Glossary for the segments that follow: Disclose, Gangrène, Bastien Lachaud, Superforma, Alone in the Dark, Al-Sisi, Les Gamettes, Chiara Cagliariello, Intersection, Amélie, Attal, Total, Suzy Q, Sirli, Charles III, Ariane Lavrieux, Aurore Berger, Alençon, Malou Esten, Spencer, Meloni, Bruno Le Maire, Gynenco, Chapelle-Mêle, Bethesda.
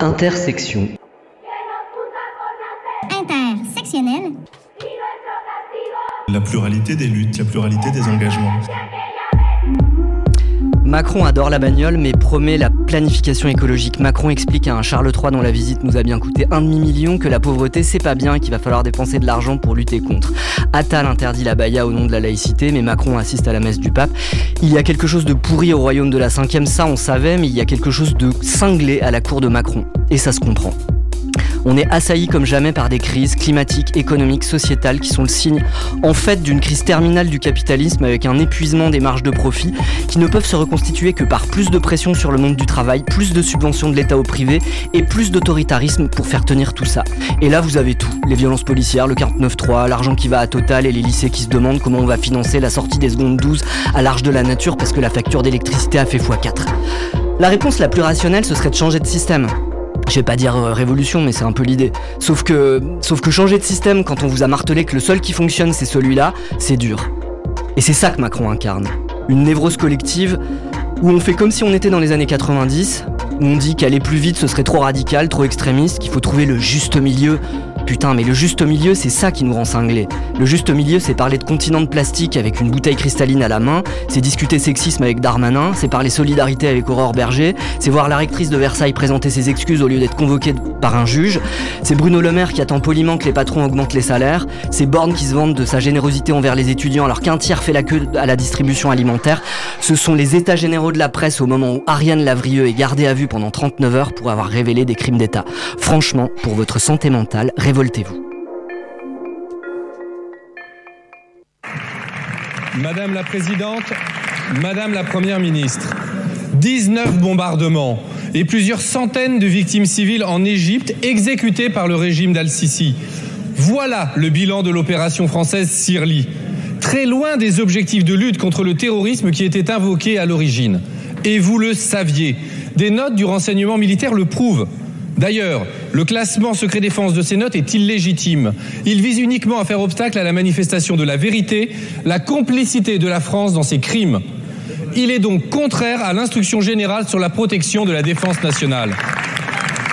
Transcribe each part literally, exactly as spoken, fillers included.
Intersection. Intersectionnel. La pluralité des luttes, la pluralité des engagements. Macron adore la bagnole mais promet la planification écologique. Macron explique à un Charles trois dont la visite nous a bien coûté un demi-million que la pauvreté c'est pas bien et qu'il va falloir dépenser de l'argent pour lutter contre. Attal interdit la baïa au nom de la laïcité mais Macron assiste à la messe du pape. Il y a quelque chose de pourri au royaume de la cinquième, ça on savait, mais il y a quelque chose de cinglé à la cour de Macron. Et ça se comprend. On est assailli comme jamais par des crises climatiques, économiques, sociétales qui sont le signe en fait d'une crise terminale du capitalisme avec un épuisement des marges de profit qui ne peuvent se reconstituer que par plus de pression sur le monde du travail, plus de subventions de l'État au privé et plus d'autoritarisme pour faire tenir tout ça. Et là vous avez tout, les violences policières, le quarante-neuf trois, l'argent qui va à Total et les lycées qui se demandent comment on va financer la sortie des secondes douze à l'Arche de la Nature parce que la facture d'électricité a fait fois quatre. La réponse la plus rationnelle ce serait de changer de système. Je vais pas dire euh, révolution, mais c'est un peu l'idée. Sauf que, sauf que changer de système quand on vous a martelé que le seul qui fonctionne c'est celui-là, c'est dur. Et c'est ça que Macron incarne. Une névrose collective où on fait comme si on était dans les années quatre-vingt-dix, où on dit qu'aller plus vite ce serait trop radical, trop extrémiste, qu'il faut trouver le juste milieu. Putain, mais le juste milieu, c'est ça qui nous rend cinglés. Le juste milieu, c'est parler de continent de plastique avec une bouteille cristalline à la main, c'est discuter sexisme avec Darmanin, c'est parler solidarité avec Aurore Berger, c'est voir la rectrice de Versailles présenter ses excuses au lieu d'être convoquée par un juge, c'est Bruno Le Maire qui attend poliment que les patrons augmentent les salaires, c'est Borne qui se vante de sa générosité envers les étudiants alors qu'un tiers fait la queue à la distribution alimentaire. Ce sont les états généraux de la presse au moment où Ariane Lavrieux est gardée à vue pendant trente-neuf heures pour avoir révélé des crimes d'État. Franchement, pour votre santé mentale, révoltez-vous. Madame la Présidente, Madame la Première Ministre, dix-neuf bombardements et plusieurs centaines de victimes civiles en Égypte exécutées par le régime d'Al-Sisi. Voilà le bilan de l'opération française Sirli, très loin des objectifs de lutte contre le terrorisme qui étaient invoqués à l'origine. Et vous le saviez, des notes du renseignement militaire le prouvent. D'ailleurs, le classement secret défense de ces notes est illégitime. Il vise uniquement à faire obstacle à la manifestation de la vérité, la complicité de la France dans ces crimes. Il est donc contraire à l'instruction générale sur la protection de la défense nationale.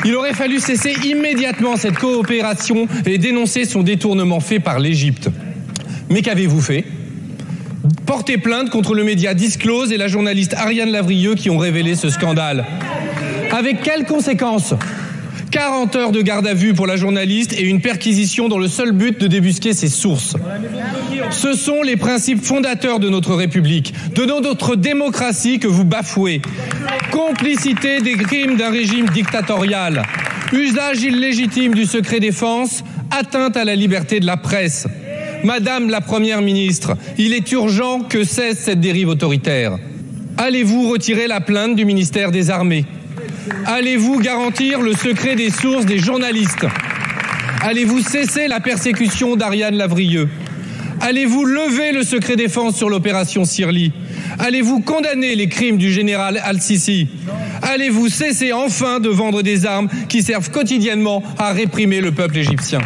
Il aurait fallu cesser immédiatement cette coopération et dénoncer son détournement fait par l'Égypte. Mais qu'avez-vous fait ? Portez plainte contre le média Disclose et la journaliste Ariane Lavrieux qui ont révélé ce scandale. Avec quelles conséquences ? quarante heures de garde à vue pour la journaliste et une perquisition dans le seul but de débusquer ses sources. Ce sont les principes fondateurs de notre République, de notre démocratie que vous bafouez. Complicité des crimes d'un régime dictatorial, usage illégitime du secret défense, atteinte à la liberté de la presse. Madame la Première Ministre, il est urgent que cesse cette dérive autoritaire. Allez-vous retirer la plainte du ministère des Armées ? Allez-vous garantir le secret des sources des journalistes ? Allez-vous cesser la persécution d'Ariane Lavrieux ? Allez-vous lever le secret défense sur l'opération Sirli ? Allez-vous condamner les crimes du général Al-Sisi ? Allez-vous cesser enfin de vendre des armes qui servent quotidiennement à réprimer le peuple égyptien ?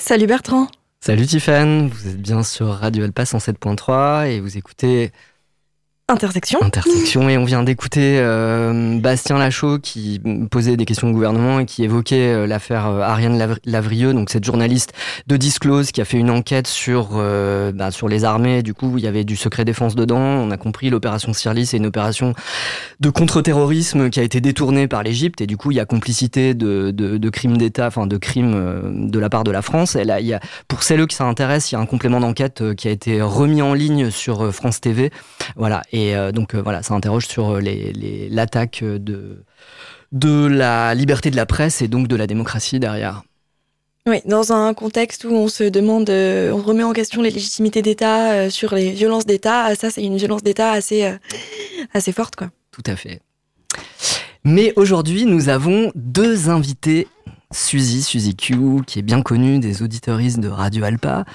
Salut Bertrand. Salut Tiffane, vous êtes bien sur Radio Alpas cent sept point trois et vous écoutez... Intersection. Intersection, et on vient d'écouter euh, Bastien Lachaud qui posait des questions au gouvernement et qui évoquait euh, l'affaire euh, Ariane Lav- Lavrieux, donc cette journaliste de Disclose qui a fait une enquête sur, euh, bah, sur les armées. Du coup, il y avait du secret défense dedans. On a compris, l'opération Sirli, c'est une opération de contre-terrorisme qui a été détournée par l'Égypte et du coup, il y a complicité de, de, de crimes d'État, enfin de crimes euh, de la part de la France. Et là, il y a, pour celles qui ça intéresse, il y a un complément d'enquête euh, qui a été remis en ligne sur euh, France T V. Voilà. Et euh, donc euh, voilà, ça interroge sur les, les, l'attaque de, de la liberté de la presse et donc de la démocratie derrière. Oui, dans un contexte où on se demande, euh, on remet en question les légitimités d'État euh, sur les violences d'État, ça c'est une violence d'État assez, euh, assez forte, quoi. Tout à fait. Mais aujourd'hui, nous avons deux invités. Suzy, Suzy Q, qui est bien connue des auditoristes de Radio Alpa,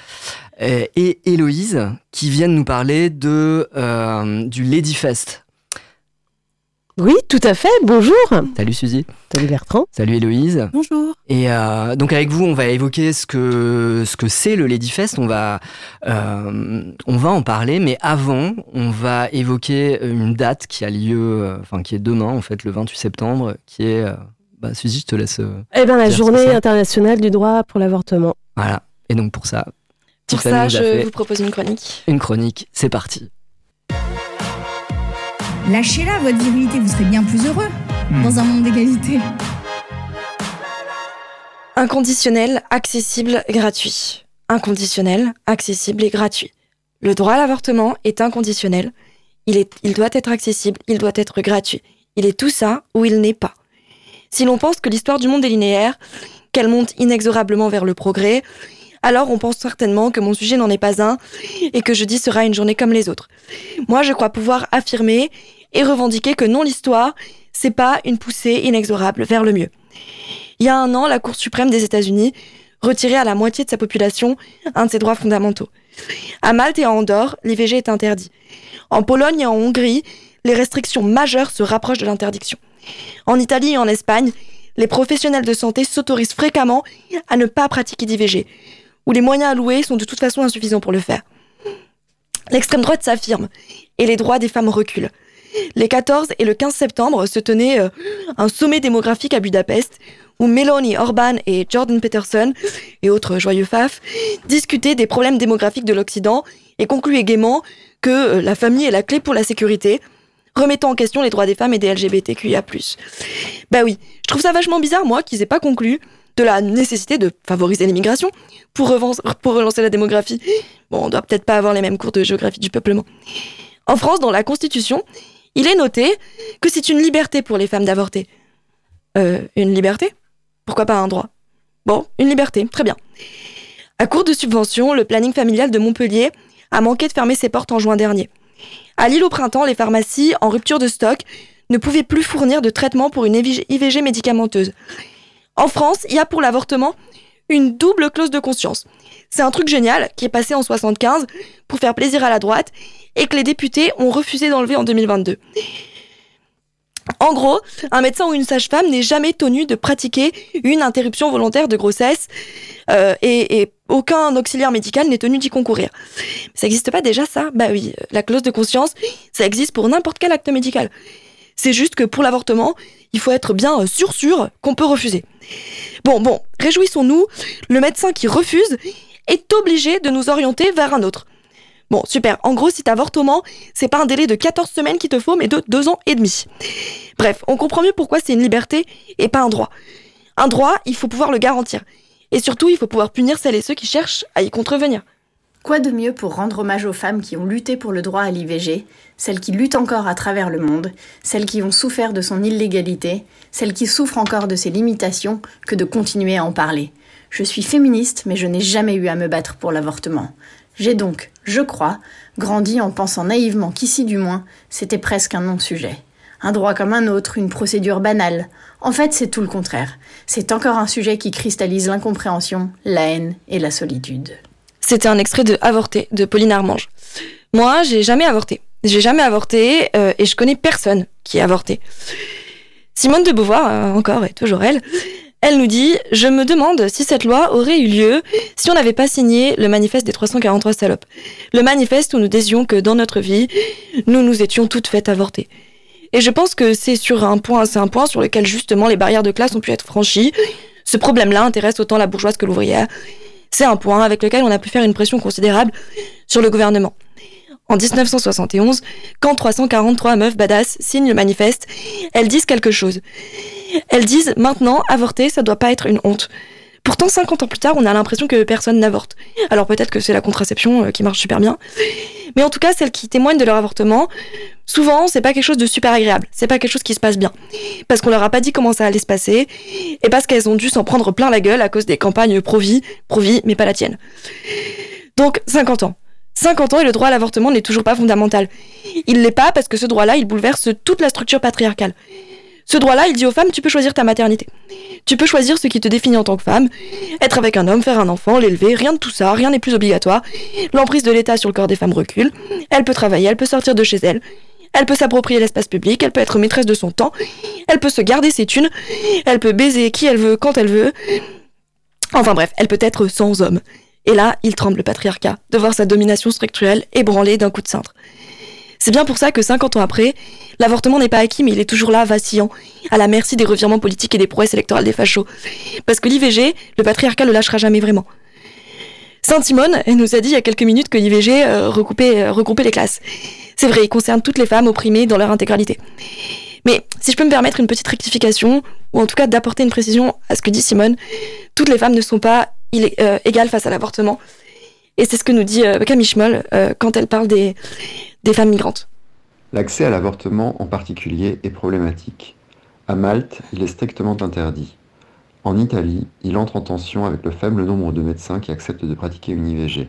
euh, et Héloïse, qui viennent nous parler de, euh, du Ladyfest. Oui, tout à fait, bonjour. Salut Suzy. Salut Bertrand. Salut Héloïse. Bonjour. Et euh, donc avec vous, on va évoquer ce que, ce que c'est le Ladyfest, on va, euh, on va en parler, mais avant, on va évoquer une date qui a lieu, enfin qui est demain en fait, le vingt-huit septembre, qui est, euh, bah Suzy, je te laisse. Euh, eh bien la journée internationale du droit pour l'avortement. Voilà, et donc pour ça, pour ça, je vous propose une chronique. Une chronique, c'est parti. Lâchez-la, votre virilité, vous serez bien plus heureux mmh. dans un monde d'égalité. Inconditionnel, accessible, gratuit. Inconditionnel, accessible et gratuit. Le droit à l'avortement est inconditionnel. Il, est, il doit être accessible, il doit être gratuit. Il est tout ça ou il n'est pas. Si l'on pense que l'histoire du monde est linéaire, qu'elle monte inexorablement vers le progrès, alors on pense certainement que mon sujet n'en est pas un et que jeudi sera une journée comme les autres. Moi, je crois pouvoir affirmer et revendiquer que non, l'histoire, c'est pas une poussée inexorable vers le mieux. Il y a un an, la Cour suprême des États-Unis retirait à la moitié de sa population un de ses droits fondamentaux. À Malte et à Andorre, l'I V G est interdit. En Pologne et en Hongrie, les restrictions majeures se rapprochent de l'interdiction. En Italie et en Espagne, les professionnels de santé s'autorisent fréquemment à ne pas pratiquer d'I V G, où les moyens alloués sont de toute façon insuffisants pour le faire. L'extrême droite s'affirme, et les droits des femmes reculent. Les quatorze et le quinze septembre se tenait euh, un sommet démographique à Budapest, où Meloni, Orban et Jordan Peterson, et autres joyeux faf, discutaient des problèmes démographiques de l'Occident et concluaient gaiement que euh, la famille est la clé pour la sécurité, remettant en question les droits des femmes et des L G B T Q I A plus. Bah oui, je trouve ça vachement bizarre, moi, qu'ils aient pas conclu de la nécessité de favoriser l'immigration pour, revancer, pour relancer la démographie. Bon, on doit peut-être pas avoir les mêmes cours de géographie du peuplement. En France, dans la Constitution, il est noté que c'est une liberté pour les femmes d'avorter. Euh, une liberté ? Pourquoi pas un droit ? Bon, une liberté, très bien. À court de subventions, le planning familial de Montpellier a manqué de fermer ses portes en juin dernier. À Lille au printemps, les pharmacies, en rupture de stock, ne pouvaient plus fournir de traitement pour une I V G médicamenteuse. En France, il y a pour l'avortement une double clause de conscience. C'est un truc génial qui est passé en soixante-quinze pour faire plaisir à la droite et que les députés ont refusé d'enlever en deux mille vingt-deux. En gros, un médecin ou une sage-femme n'est jamais tenu de pratiquer une interruption volontaire de grossesse euh, et, et aucun auxiliaire médical n'est tenu d'y concourir. Ça n'existe pas déjà ça ? Bah oui, la clause de conscience, ça existe pour n'importe quel acte médical. C'est juste que pour l'avortement, il faut être bien sûr sûr qu'on peut refuser. Bon, bon, réjouissons-nous, le médecin qui refuse est obligé de nous orienter vers un autre. Bon, super, en gros, si t'avortes au Mans, c'est pas un délai de quatorze semaines qu'il te faut, mais de deux ans et demi. Bref, on comprend mieux pourquoi c'est une liberté et pas un droit. Un droit, il faut pouvoir le garantir. Et surtout, il faut pouvoir punir celles et ceux qui cherchent à y contrevenir. Quoi de mieux pour rendre hommage aux femmes qui ont lutté pour le droit à l'I V G, celles qui luttent encore à travers le monde, celles qui ont souffert de son illégalité, celles qui souffrent encore de ses limitations, que de continuer à en parler. Je suis féministe, mais je n'ai jamais eu à me battre pour l'avortement. J'ai donc, je crois, grandi en pensant naïvement qu'ici du moins, c'était presque un non-sujet. Un droit comme un autre, une procédure banale. En fait, c'est tout le contraire. C'est encore un sujet qui cristallise l'incompréhension, la haine et la solitude. C'était un extrait de Avorter, de Pauline Armange. Moi, j'ai jamais avorté. J'ai jamais avorté euh, et je connais personne qui a avorté. Simone de Beauvoir, euh, encore et toujours elle, elle nous dit « Je me demande si cette loi aurait eu lieu si on n'avait pas signé le manifeste des trois cent quarante-trois salopes. Le manifeste où nous disions que dans notre vie, nous nous étions toutes faites avorter. » Et je pense que c'est sur un point, c'est un point sur lequel justement les barrières de classe ont pu être franchies. Ce problème-là intéresse autant la bourgeoise que l'ouvrière. C'est un point avec lequel on a pu faire une pression considérable sur le gouvernement. En dix-neuf cent soixante et onze, quand trois cent quarante-trois meufs badass signent le manifeste, elles disent quelque chose. Elles disent « Maintenant, avorter, ça doit pas être une honte ». Pourtant, cinquante ans plus tard, on a l'impression que personne n'avorte. Alors peut-être que c'est la contraception qui marche super bien. Mais en tout cas, celles qui témoignent de leur avortement, souvent, c'est pas quelque chose de super agréable. C'est pas quelque chose qui se passe bien. Parce qu'on leur a pas dit comment ça allait se passer, et parce qu'elles ont dû s'en prendre plein la gueule à cause des campagnes pro-vie, pro-vie, mais pas la tienne. Donc, cinquante ans. cinquante ans et le droit à l'avortement n'est toujours pas fondamental. Il l'est pas parce que ce droit-là, il bouleverse toute la structure patriarcale. Ce droit-là, il dit aux femmes, tu peux choisir ta maternité. Tu peux choisir ce qui te définit en tant que femme, être avec un homme, faire un enfant, l'élever, rien de tout ça, rien n'est plus obligatoire. L'emprise de l'État sur le corps des femmes recule. Elle peut travailler, elle peut sortir de chez elle. elle peut s'approprier l'espace public, elle peut être maîtresse de son temps, elle peut se garder ses thunes, elle peut baiser qui elle veut, quand elle veut. Enfin bref, elle peut être sans homme. Et là, il tremble le patriarcat, de voir sa domination structurelle ébranlée d'un coup de cintre. C'est bien pour ça que cinquante ans après, l'avortement n'est pas acquis, mais il est toujours là, vacillant, à la merci des revirements politiques et des prouesses électorales des fachos. Parce que l'I V G, le patriarcat le lâchera jamais vraiment. Saint-Simone nous a dit il y a quelques minutes que l'I V G euh, recoupait, euh, regroupait les classes. C'est vrai, il concerne toutes les femmes opprimées dans leur intégralité. Mais si je peux me permettre une petite rectification, ou en tout cas d'apporter une précision à ce que dit Simone, toutes les femmes ne sont pas euh, égales face à l'avortement. Et c'est ce que nous dit euh, Camille Schmoll euh, quand elle parle des, des femmes migrantes. L'accès à l'avortement en particulier est problématique. À Malte, il est strictement interdit. En Italie, il entre en tension avec le faible nombre de médecins qui acceptent de pratiquer une I V G.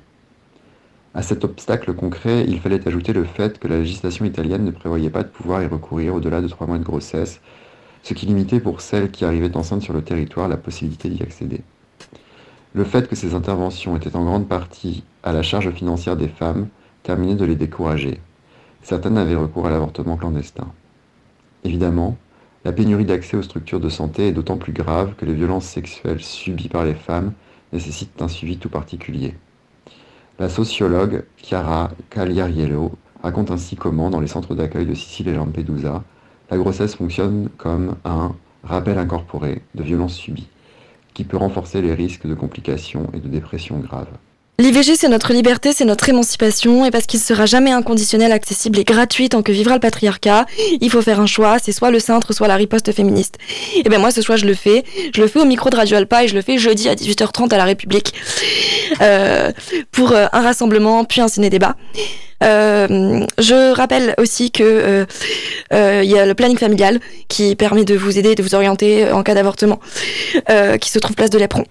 À cet obstacle concret, il fallait ajouter le fait que la législation italienne ne prévoyait pas de pouvoir y recourir au-delà de trois mois de grossesse, ce qui limitait pour celles qui arrivaient enceintes sur le territoire la possibilité d'y accéder. Le fait que ces interventions étaient en grande partie à la charge financière des femmes terminait de les décourager. Certaines avaient recours à l'avortement clandestin. Évidemment, la pénurie d'accès aux structures de santé est d'autant plus grave que les violences sexuelles subies par les femmes nécessitent un suivi tout particulier. La sociologue Chiara Cagliariello raconte ainsi comment, dans les centres d'accueil de Sicile et Lampedusa, la grossesse fonctionne comme un rappel incorporé de violences subies, qui peut renforcer les risques de complications et de dépressions graves. L'I V G, c'est notre liberté, c'est notre émancipation, et parce qu'il sera jamais inconditionnel, accessible et gratuit tant que vivra le patriarcat, il faut faire un choix, c'est soit le cintre, soit la riposte féministe. Et ben moi, ce choix, je le fais. Je le fais au micro de Radio Alpa et je le fais jeudi à dix-huit heures trente à La République euh, pour un rassemblement, puis un ciné-débat. Euh, je rappelle aussi que euh, euh, y a le planning familial qui permet de vous aider, de vous orienter en cas d'avortement, euh, qui se trouve place de l'Éperon,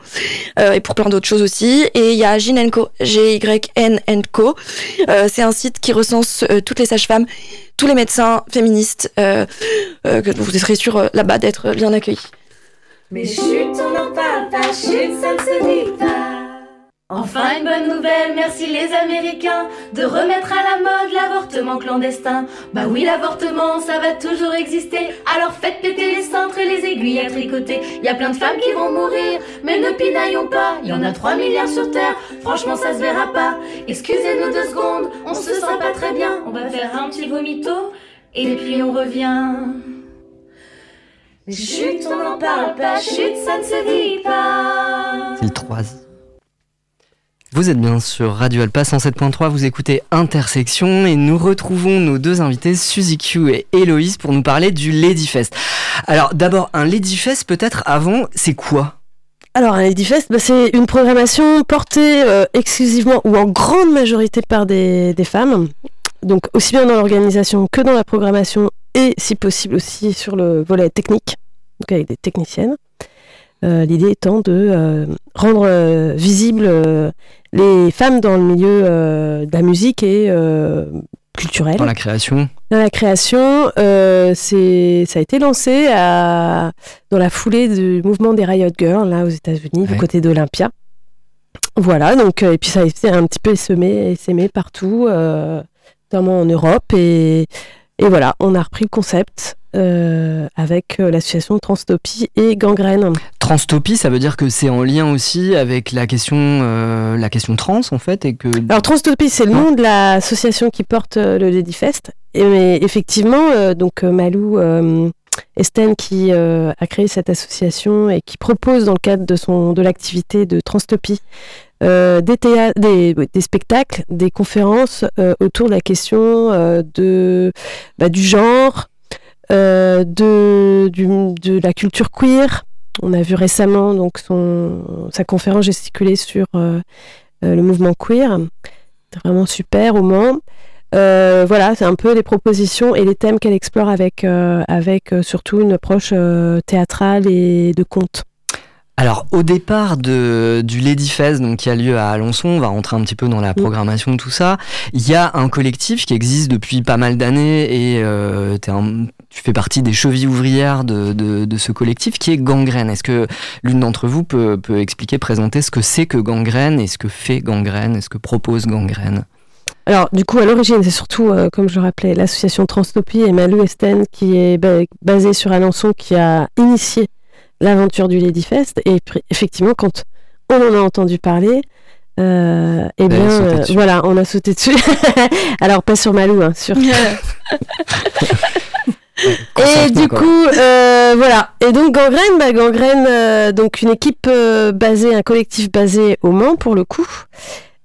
euh, et pour plein d'autres choses aussi. Et il y a Gynenco, G Y N and Co. Euh, c'est un site qui recense euh, toutes les sages-femmes, tous les médecins féministes, euh, euh, que vous serez sûrs euh, là-bas d'être bien accueillis. Mais chut, on n'en parle pas, chut, ça ne se dit pas. Enfin une bonne nouvelle, merci les Américains de remettre à la mode l'avortement clandestin. Bah oui, l'avortement, ça va toujours exister. Alors faites péter les cintres et les aiguilles à tricoter. Y a plein de femmes qui vont mourir, mais ne pinaillons pas. Y en a trois milliards sur Terre, franchement ça se verra pas. Excusez-nous deux secondes, on se sent pas très bien. On va faire un petit vomito, et puis on revient. Chut, on n'en parle pas, chut, ça ne se dit pas. C'est le troisième. Vous êtes bien sur Radio Alpas cent sept point trois, vous écoutez Intersection et nous retrouvons nos deux invités Suzy Q et Héloïse pour nous parler du Ladyfest. Alors d'abord un Ladyfest peut-être avant, c'est quoi ? Alors un Ladyfest, bah, c'est une programmation portée euh, exclusivement ou en grande majorité par des, des femmes, donc aussi bien dans l'organisation que dans la programmation et si possible aussi sur le volet technique, donc avec des techniciennes. Euh, l'idée étant de euh, rendre euh, visibles euh, les femmes dans le milieu euh, de la musique et euh, culturelle. Dans la création. Dans la création, euh, c'est, ça a été lancé à, dans la foulée du mouvement des Riot Girls, là aux États-Unis, ouais. Du côté d'Olympia. Voilà, donc, euh, et puis ça a été un petit peu semé, semé partout, euh, notamment en Europe. Et, et voilà, on a repris le concept. Euh, avec l'association Transtopie et Gangrène. Transtopie, ça veut dire que c'est en lien aussi avec la question, euh, la question trans en fait, et que. Alors Transtopie, c'est le nom de l'association qui porte euh, le Ladyfest. Et mais, effectivement, euh, donc euh, Malou euh, Esten qui euh, a créé cette association et qui propose dans le cadre de son de l'activité de Transtopie euh, des, théâ- des, des spectacles, des conférences euh, autour de la question euh, de bah, du genre. Euh, de, du, de la culture queer. On a vu récemment donc, son, sa conférence gesticulée sur euh, euh, le mouvement queer. C'était vraiment super au Mans. Euh, voilà, c'est un peu les propositions et les thèmes qu'elle explore avec, euh, avec euh, surtout une approche euh, théâtrale et de conte. Alors, au départ de, du Ladyfest, donc, qui a lieu à Alençon, on va rentrer un petit peu dans la programmation, tout ça, il y a un collectif qui existe depuis pas mal d'années et euh, t'es un, tu fais partie des chevilles ouvrières de, de, de ce collectif qui est Gangrène. Est-ce que l'une d'entre vous peut, peut expliquer, présenter ce que c'est que Gangrène et ce que fait Gangrène et ce que propose Gangrène ? Alors, du coup, à l'origine, c'est surtout, euh, comme je le rappelais, l'association Transtopie et Malou Esten, qui est ba- basée sur Alençon, qui a initié l'aventure du Ladyfest. Et pr- effectivement, quand on en a entendu parler, euh, eh bien, euh, voilà, on a sauté dessus. Alors, pas sur Malou, hein, sur... Et du quoi. coup, euh, voilà. Et donc Gangrène, bah, Gangrène, euh, donc une équipe euh, basée, un collectif basé au Mans pour le coup,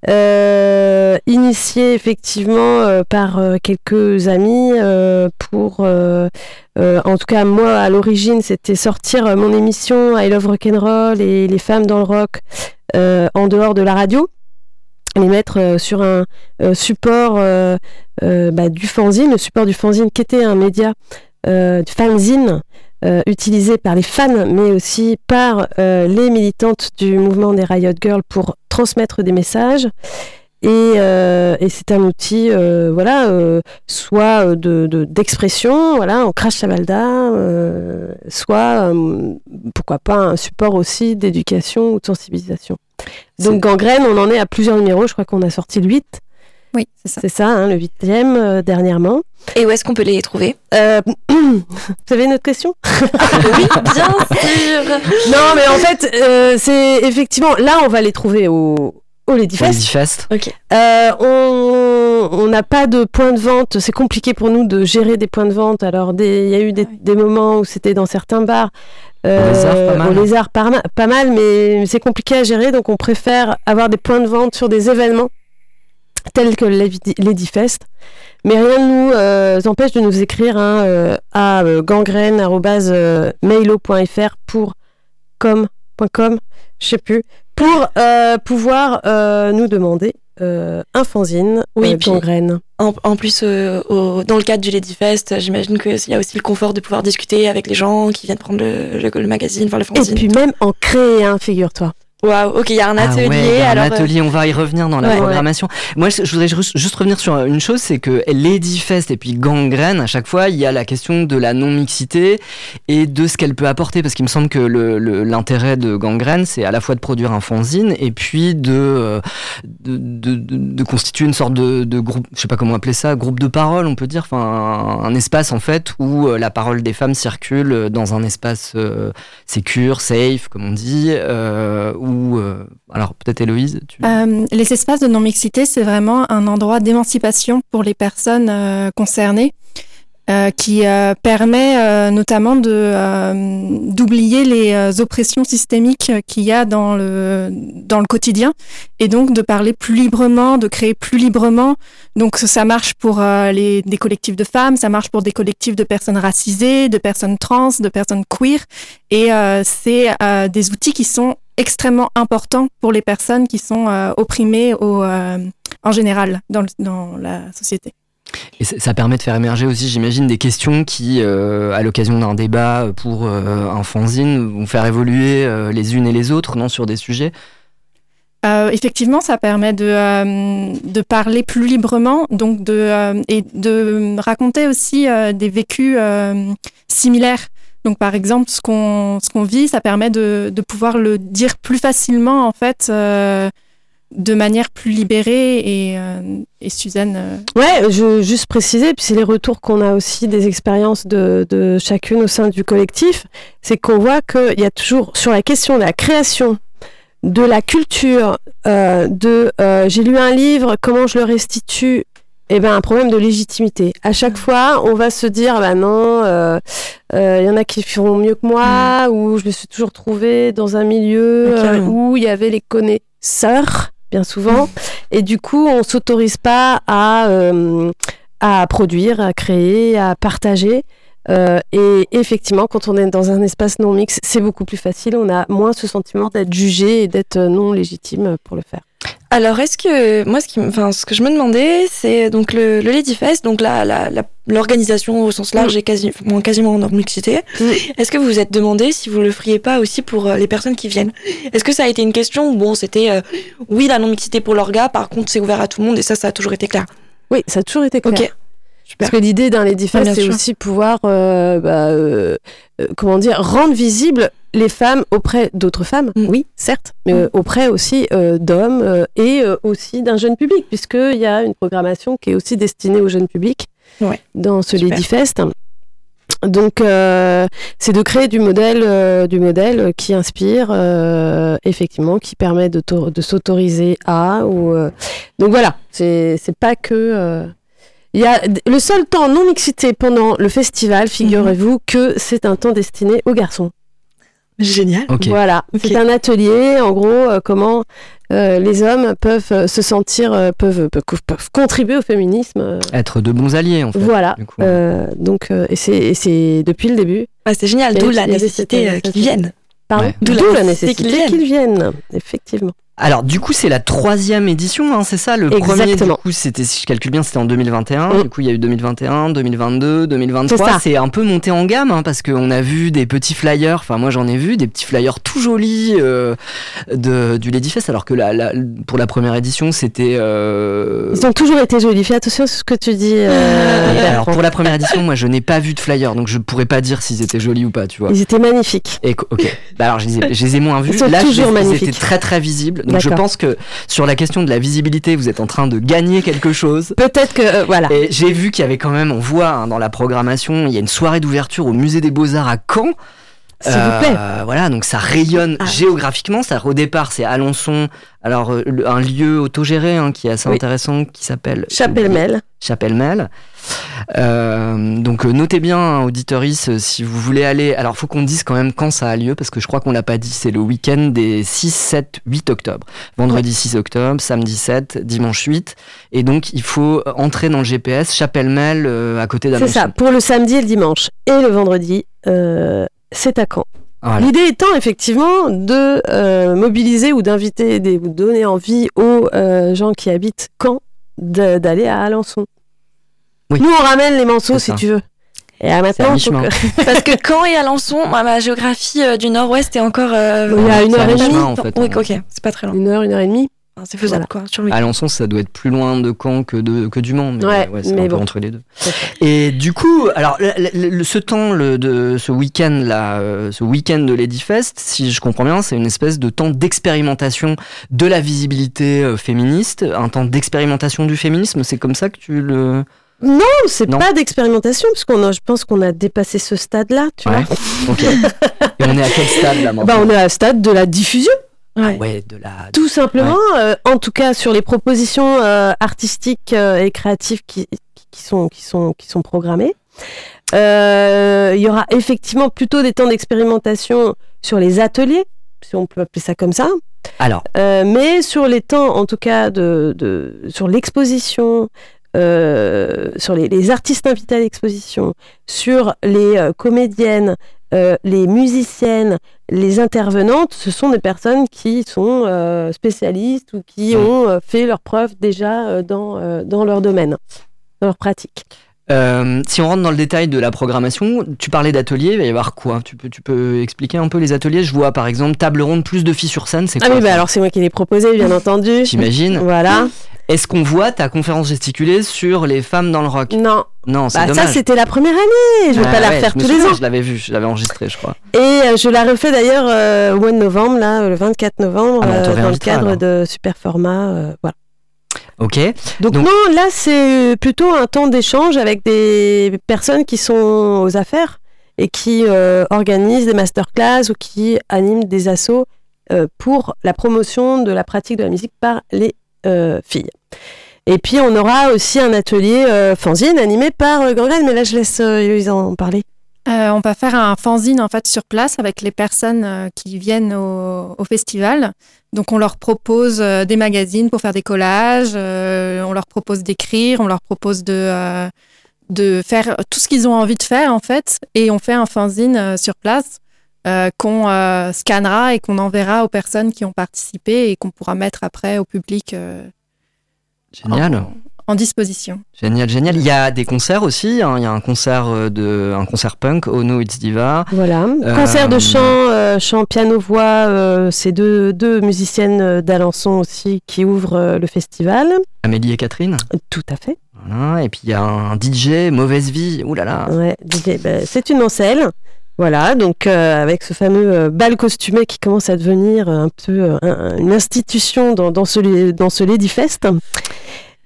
euh, initié effectivement euh, par euh, quelques amis euh, pour, euh, euh, en tout cas moi à l'origine c'était sortir euh, mon émission I Love Rock'n'Roll et les femmes dans le rock euh, en dehors de la radio. Les mettre euh, sur un euh, support euh, euh, bah, du fanzine, le support du fanzine qui était un média euh, fanzine euh, utilisé par les fans mais aussi par euh, les militantes du mouvement des Riot Girls pour transmettre des messages et, euh, et c'est un outil euh, voilà, euh, soit de, de, d'expression, voilà, on crache sa balda, euh, soit euh, pourquoi pas un support aussi d'éducation ou de sensibilisation. Donc, Gangrène, on en est à plusieurs numéros. Je crois qu'on a sorti le huit. Oui, c'est ça. C'est ça, hein, le huitième euh, dernièrement. Et où est-ce qu'on peut les trouver euh... Vous avez une autre question? Oui, bien sûr. Non, mais en fait, euh, c'est effectivement... Là, on va les trouver au, au Ladyfest. Ladyfest. Okay. Euh, on n'a pas de point de vente. C'est compliqué pour nous de gérer des points de vente. Alors, il y a eu des, des moments où c'était dans certains bars... Euh, on les a pas, pas mal, mais c'est compliqué à gérer, donc on préfère avoir des points de vente sur des événements tels que Ladyfest. Mais rien ne nous euh, empêche de nous écrire hein, euh, à euh, gangrène arobase mailo point f r pour com point com, je sais plus, pour euh, pouvoir euh, nous demander euh, un fanzine oui, euh, Gangrène. En, en plus, euh, au, dans le cadre du Ladyfest, j'imagine qu'il y a aussi le confort de pouvoir discuter avec les gens qui viennent prendre le, le, le magazine, enfin le fanzine. Et puis même en créer un, figure-toi. Waouh, ok, il y a un atelier. Ah ouais, y a un alors atelier, euh... on va y revenir dans la ouais, programmation. Ouais. Moi, je, je voudrais juste revenir sur une chose, c'est que Ladyfest et puis Gangrène, à chaque fois, il y a la question de la non-mixité et de ce qu'elle peut apporter, parce qu'il me semble que le, le, l'intérêt de Gangrène, c'est à la fois de produire un fanzine et puis de de, de, de, de constituer une sorte de, de groupe, je sais pas comment appeler ça, groupe de parole, on peut dire, enfin, un, un espace en fait où la parole des femmes circule dans un espace euh, secure, safe, comme on dit, euh, où Ou euh, alors peut-être Héloïse tu... euh, Les espaces de non-mixité, c'est vraiment un endroit d'émancipation pour les personnes euh, concernées euh, qui euh, permet euh, notamment de, euh, d'oublier les euh, oppressions systémiques qu'il y a dans le, dans le quotidien et donc de parler plus librement, de créer plus librement. Donc ça marche pour euh, les, des collectifs de femmes, ça marche pour des collectifs de personnes racisées, de personnes trans, de personnes queer et euh, c'est euh, des outils qui sont extrêmement important pour les personnes qui sont euh, opprimées au, euh, en général dans, le, dans la société. Et ça permet de faire émerger aussi, j'imagine, des questions qui, euh, à l'occasion d'un débat pour euh, un fanzine, vont faire évoluer euh, les unes et les autres, non, sur des sujets. Euh, effectivement, ça permet de, euh, de parler plus librement donc de, euh, et de raconter aussi euh, des vécus euh, similaires. Donc, par exemple, ce qu'on, ce qu'on vit, ça permet de, de pouvoir le dire plus facilement, en fait, euh, de manière plus libérée. Et, euh, et Suzanne... Euh... Ouais, je veux juste préciser, puis c'est les retours qu'on a aussi des expériences de, de chacune au sein du collectif, c'est qu'on voit qu'il y a toujours, sur la question de la création, de la culture, euh, de euh, « j'ai lu un livre, comment je le restitue ?» Eh ben, un problème de légitimité. À chaque fois, on va se dire, bah non, il euh, euh, y en a qui feront mieux que moi, mmh. ou je me suis toujours trouvée dans un milieu okay. euh, où il y avait les connaisseurs, bien souvent, mmh. et du coup, on ne s'autorise pas à, euh, à produire, à créer, à partager. Euh, et effectivement, quand on est dans un espace non mixte, c'est beaucoup plus facile, on a moins ce sentiment d'être jugé et d'être non légitime pour le faire. Alors, est-ce que moi, ce, qui, enfin, ce que je me demandais, c'est donc le, le Ladyfest, donc la, la, la, l'organisation au sens large est quasi, bon, quasiment en mixité. Mmh. Est-ce que vous vous êtes demandé si vous le feriez pas aussi pour les personnes qui viennent ? Est-ce que ça a été une question où bon, c'était euh, oui la non mixité pour l'orga, par contre c'est ouvert à tout le monde et ça, ça a toujours été clair. Oui, ça a toujours été clair. Okay. Parce que l'idée d'un Ladyfest, ah, c'est sûr. aussi pouvoir, euh, bah, euh, euh, comment dire, rendre visible les femmes auprès d'autres femmes, mmh. oui, certes, mais mmh. auprès aussi euh, d'hommes euh, et euh, aussi d'un jeune public, puisqu'il y a une programmation qui est aussi destinée au jeune public ouais. dans ce Ladyfest. Donc, euh, c'est de créer du modèle, euh, du modèle qui inspire, euh, effectivement, qui permet de, to- de s'autoriser à. Ou, euh... Donc voilà, c'est, c'est pas que. Euh... Il y a le seul temps non mixité pendant le festival, figurez-vous, mmh. que c'est un temps destiné aux garçons. Génial. Okay. Voilà, okay. C'est un atelier, en gros, euh, comment euh, les hommes peuvent se sentir, euh, peuvent, peuvent, peuvent contribuer au féminisme. Euh. Être de bons alliés, en fait. Voilà, du coup. Euh, donc, euh, et, c'est, et c'est depuis le début. Ah, c'est génial, d'où la nécessité euh, qu'ils viennent. Pardon ouais. D'où la, la nécessité qu'ils viennent. qu'ils viennent, effectivement. Alors du coup c'est la troisième édition, hein, c'est ça le Exactement. Premier du coup c'était, si je calcule bien, c'était en deux mille vingt et un, oui. Du coup il y a eu deux mille vingt et un, deux mille vingt-deux, deux mille vingt-trois, c'est, c'est un peu monté en gamme hein, parce qu'on a vu des petits flyers, enfin moi j'en ai vu des petits flyers tout jolis euh, de, du Ladyfest alors que la, la, pour la première édition c'était... Euh... Ils ont toujours été jolis, fais attention à ce que tu dis. Euh... alors pour la première édition moi je n'ai pas vu de flyers donc je pourrais pas dire s'ils étaient jolis ou pas tu vois. Ils étaient magnifiques. Et, ok, bah, alors je les, ai, je les ai moins vus, là toujours je, magnifiques. Ils étaient très très visibles. Donc D'accord. je pense que sur la question de la visibilité, vous êtes en train de gagner quelque chose. Peut-être que euh, voilà. Et j'ai vu qu'il y avait quand même, on voit hein, dans la programmation, il y a une soirée d'ouverture au musée des Beaux-Arts à Caen. S'il euh, vous plaît. Voilà, donc ça rayonne ah. géographiquement. Ça, au départ, c'est Alençon. Alors un lieu autogéré hein, qui est assez oui. intéressant, qui s'appelle Chapelle-Mêle. Chapelle-Mêle. Euh, donc notez bien, hein, auditeuristes, si vous voulez aller. Alors faut qu'on dise quand même quand ça a lieu parce que je crois qu'on l'a pas dit. C'est le week-end des six, sept, huit octobre. Vendredi oui. six octobre, samedi sept, dimanche huit. Et donc il faut entrer dans le G P S Chapelle-Mêle euh, à côté d'Alençon. C'est ça. Pour le samedi et le dimanche et le vendredi. Euh... C'est à Caen. Voilà. L'idée étant effectivement de euh, mobiliser ou d'inviter, de donner envie aux euh, gens qui habitent Caen de, d'aller à Alençon. Oui. Nous, on ramène les manceaux si tu veux. Et à maintenant, que... parce que Caen et Alençon, ma géographie euh, du Nord-Ouest est encore. Euh, Il y a une heure et demie. En fait, oui, hein. Ok, c'est pas très loin. Une heure, une heure et demie. C'est faisable voilà. quoi. Sur le Alençon, ça doit être plus loin de Caen que, de, que du Mans, mais ouais, ouais, c'est mais un bon. Peu entre les deux. Et du coup, alors le, le, ce temps, le, de, ce week-end là, euh, ce week-end de Ladyfest, si je comprends bien, c'est une espèce de temps d'expérimentation de la visibilité euh, féministe, un temps d'expérimentation du féminisme. C'est comme ça que tu le. Non, c'est non. pas d'expérimentation, parce qu'on a, je pense qu'on a dépassé ce stade-là, tu ouais. vois. Ok. Et on est à quel stade là maintenant ? Bah, on est à stade de la diffusion. Ouais. Ah ouais, de la... Tout simplement, ouais. euh, en tout cas sur les propositions euh, artistiques euh, et créatives qui, qui, sont, qui, sont, qui sont programmées. Euh, il y aura effectivement plutôt des temps d'expérimentation sur les ateliers, si on peut appeler ça comme ça. Alors. Euh, mais sur les temps, en tout cas, de, de, sur l'exposition, euh, sur les, les artistes invités à l'exposition, sur les euh, comédiennes, Euh, les musiciennes, les intervenantes, ce sont des personnes qui sont euh, spécialistes ou qui ont euh, fait leurs preuves déjà euh, dans, euh, dans leur domaine, dans leur pratique. Euh, si on rentre dans le détail de la programmation, tu parlais d'ateliers, il va y avoir quoi ? tu peux, tu peux expliquer un peu les ateliers ? Je vois par exemple table ronde plus de filles sur scène, c'est quoi ? Ah oui, bah alors c'est moi qui l'ai proposé, bien entendu. J'imagine. Voilà. Est-ce qu'on voit ta conférence gesticulée sur les femmes dans le rock ? Non. Non, c'est bah, dommage. Ça, c'était la première année. Je ne vais ah, pas la ouais, refaire tous les ans. Je l'avais vue, je l'avais enregistrée, je crois. Et euh, je la refais d'ailleurs euh, au mois de novembre, là, le vingt-quatre novembre, ah, euh, dans le cadre alors. de Superforma. Euh, voilà. Ok. Donc, Donc non, là c'est plutôt un temps d'échange avec des personnes qui sont aux affaires et qui euh, organisent des masterclass ou qui animent des assos euh, pour la promotion de la pratique de la musique par les euh, filles. Et puis on aura aussi un atelier euh, fanzine animé par euh, Gangrène, mais là je laisse euh, Héloïse en parler. Euh, on va faire un fanzine en fait sur place avec les personnes euh, qui viennent au, au festival. Donc on leur propose euh, des magazines pour faire des collages, euh, on leur propose d'écrire, on leur propose de, euh, de faire tout ce qu'ils ont envie de faire en fait. Et on fait un fanzine euh, sur place euh, qu'on euh, scannera et qu'on enverra aux personnes qui ont participé et qu'on pourra mettre après au public euh, Génial. En... En disposition. Génial, génial. Il y a des concerts aussi. Hein. Il y a un concert de, un concert punk, Oh No It's Diva. Voilà. Euh, concert de chant, euh, chant piano voix. Euh, c'est deux, deux musiciennes d'Alençon aussi qui ouvrent euh, le festival. Amélie et Catherine. Tout à fait. Voilà. Et puis il y a un D J, Mauvaise Vie. Ouh là là. Ouais. D J, bah, c'est une ancelle. Voilà, donc euh, avec ce fameux euh, bal costumé qui commence à devenir un peu euh, une institution dans, dans ce, dans ce Ladyfest.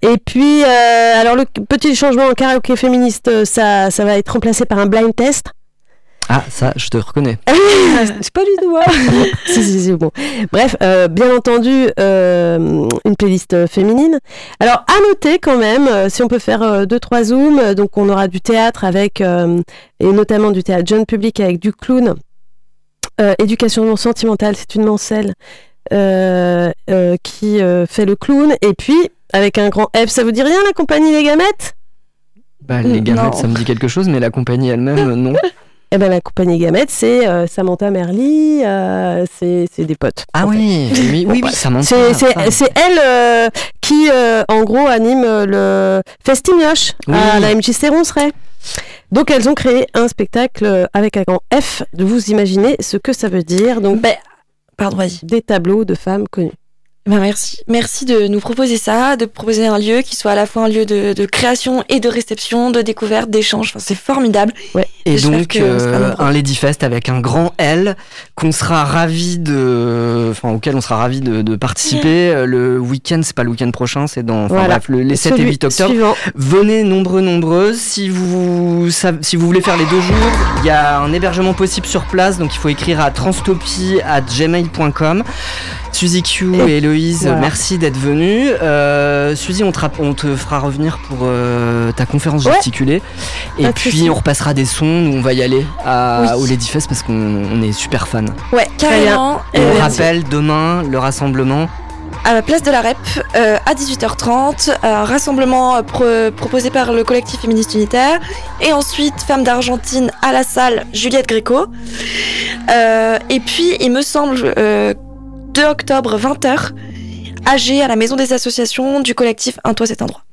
Et puis, euh, alors le petit changement en karaoké féministe, ça, ça va être remplacé par un blind test. Ah, ça, je te reconnais. C'est pas du tout moi. Si, si, si, bon. Bref, euh, bien entendu, euh, une playlist féminine. Alors, à noter quand même, euh, si on peut faire euh, deux, trois zooms, donc on aura du théâtre avec, euh, et notamment du théâtre jeune public avec du clown. Euh, éducation non sentimentale, c'est une mancelle euh, euh, qui euh, fait le clown. Et puis, avec un grand F, ça vous dit rien, la compagnie Les Gamettes ? Bah, Les Gamettes, ça me dit quelque chose, mais la compagnie elle-même, non. Eh ben, la compagnie Gamette, c'est euh, Samantha Merli, euh, c'est, c'est des potes. Ah oui, oui, oui, oui, oui. Samantha, c'est, c'est, c'est elle euh, qui, euh, en gros, anime le Festignoche oui. à la M J C Ronceret. Donc, elles ont créé un spectacle avec un grand F. Vous imaginez ce que ça veut dire. Donc, bah, pardon, vas-y. Des tableaux de femmes connues. Ben merci. Merci de nous proposer ça, de proposer un lieu qui soit à la fois un lieu de, de création et de réception, de découverte, d'échange. Enfin, c'est formidable. Ouais. Et, et donc, euh, un Ladyfest avec un grand L qu'on sera ravis de, enfin, auquel on sera ravis de, de participer. Yeah. Le week-end, c'est pas le week-end prochain, c'est dans, enfin, voilà. bref, le, les sept Celui et huit octobre. Suivant. Venez nombreux, nombreuses. Si vous, si vous voulez faire les deux jours, il y a un hébergement possible sur place. Donc, il faut écrire à transtopie arobase gmail point com. Suzy Q et Héloïse. Voilà. Merci d'être venue. Euh, Suzy, on te, on te fera revenir pour euh, ta conférence ouais. gesticulée. Et ah, puis, on repassera des sons. On va y aller à, oui. au Ladyfest parce qu'on on est super fans. Ouais, carrément. Et on rappelle demain le rassemblement. À la place de la Rep, euh, à dix-huit heures trente, un rassemblement pro- proposé par le collectif féministe unitaire. Et ensuite, Femmes d'Argentine à la salle Juliette Gréco. Euh, et puis, il me semble. Euh, deux octobre, vingt heures, A G à la Maison des Associations du collectif Un Toit, C'est un Droit.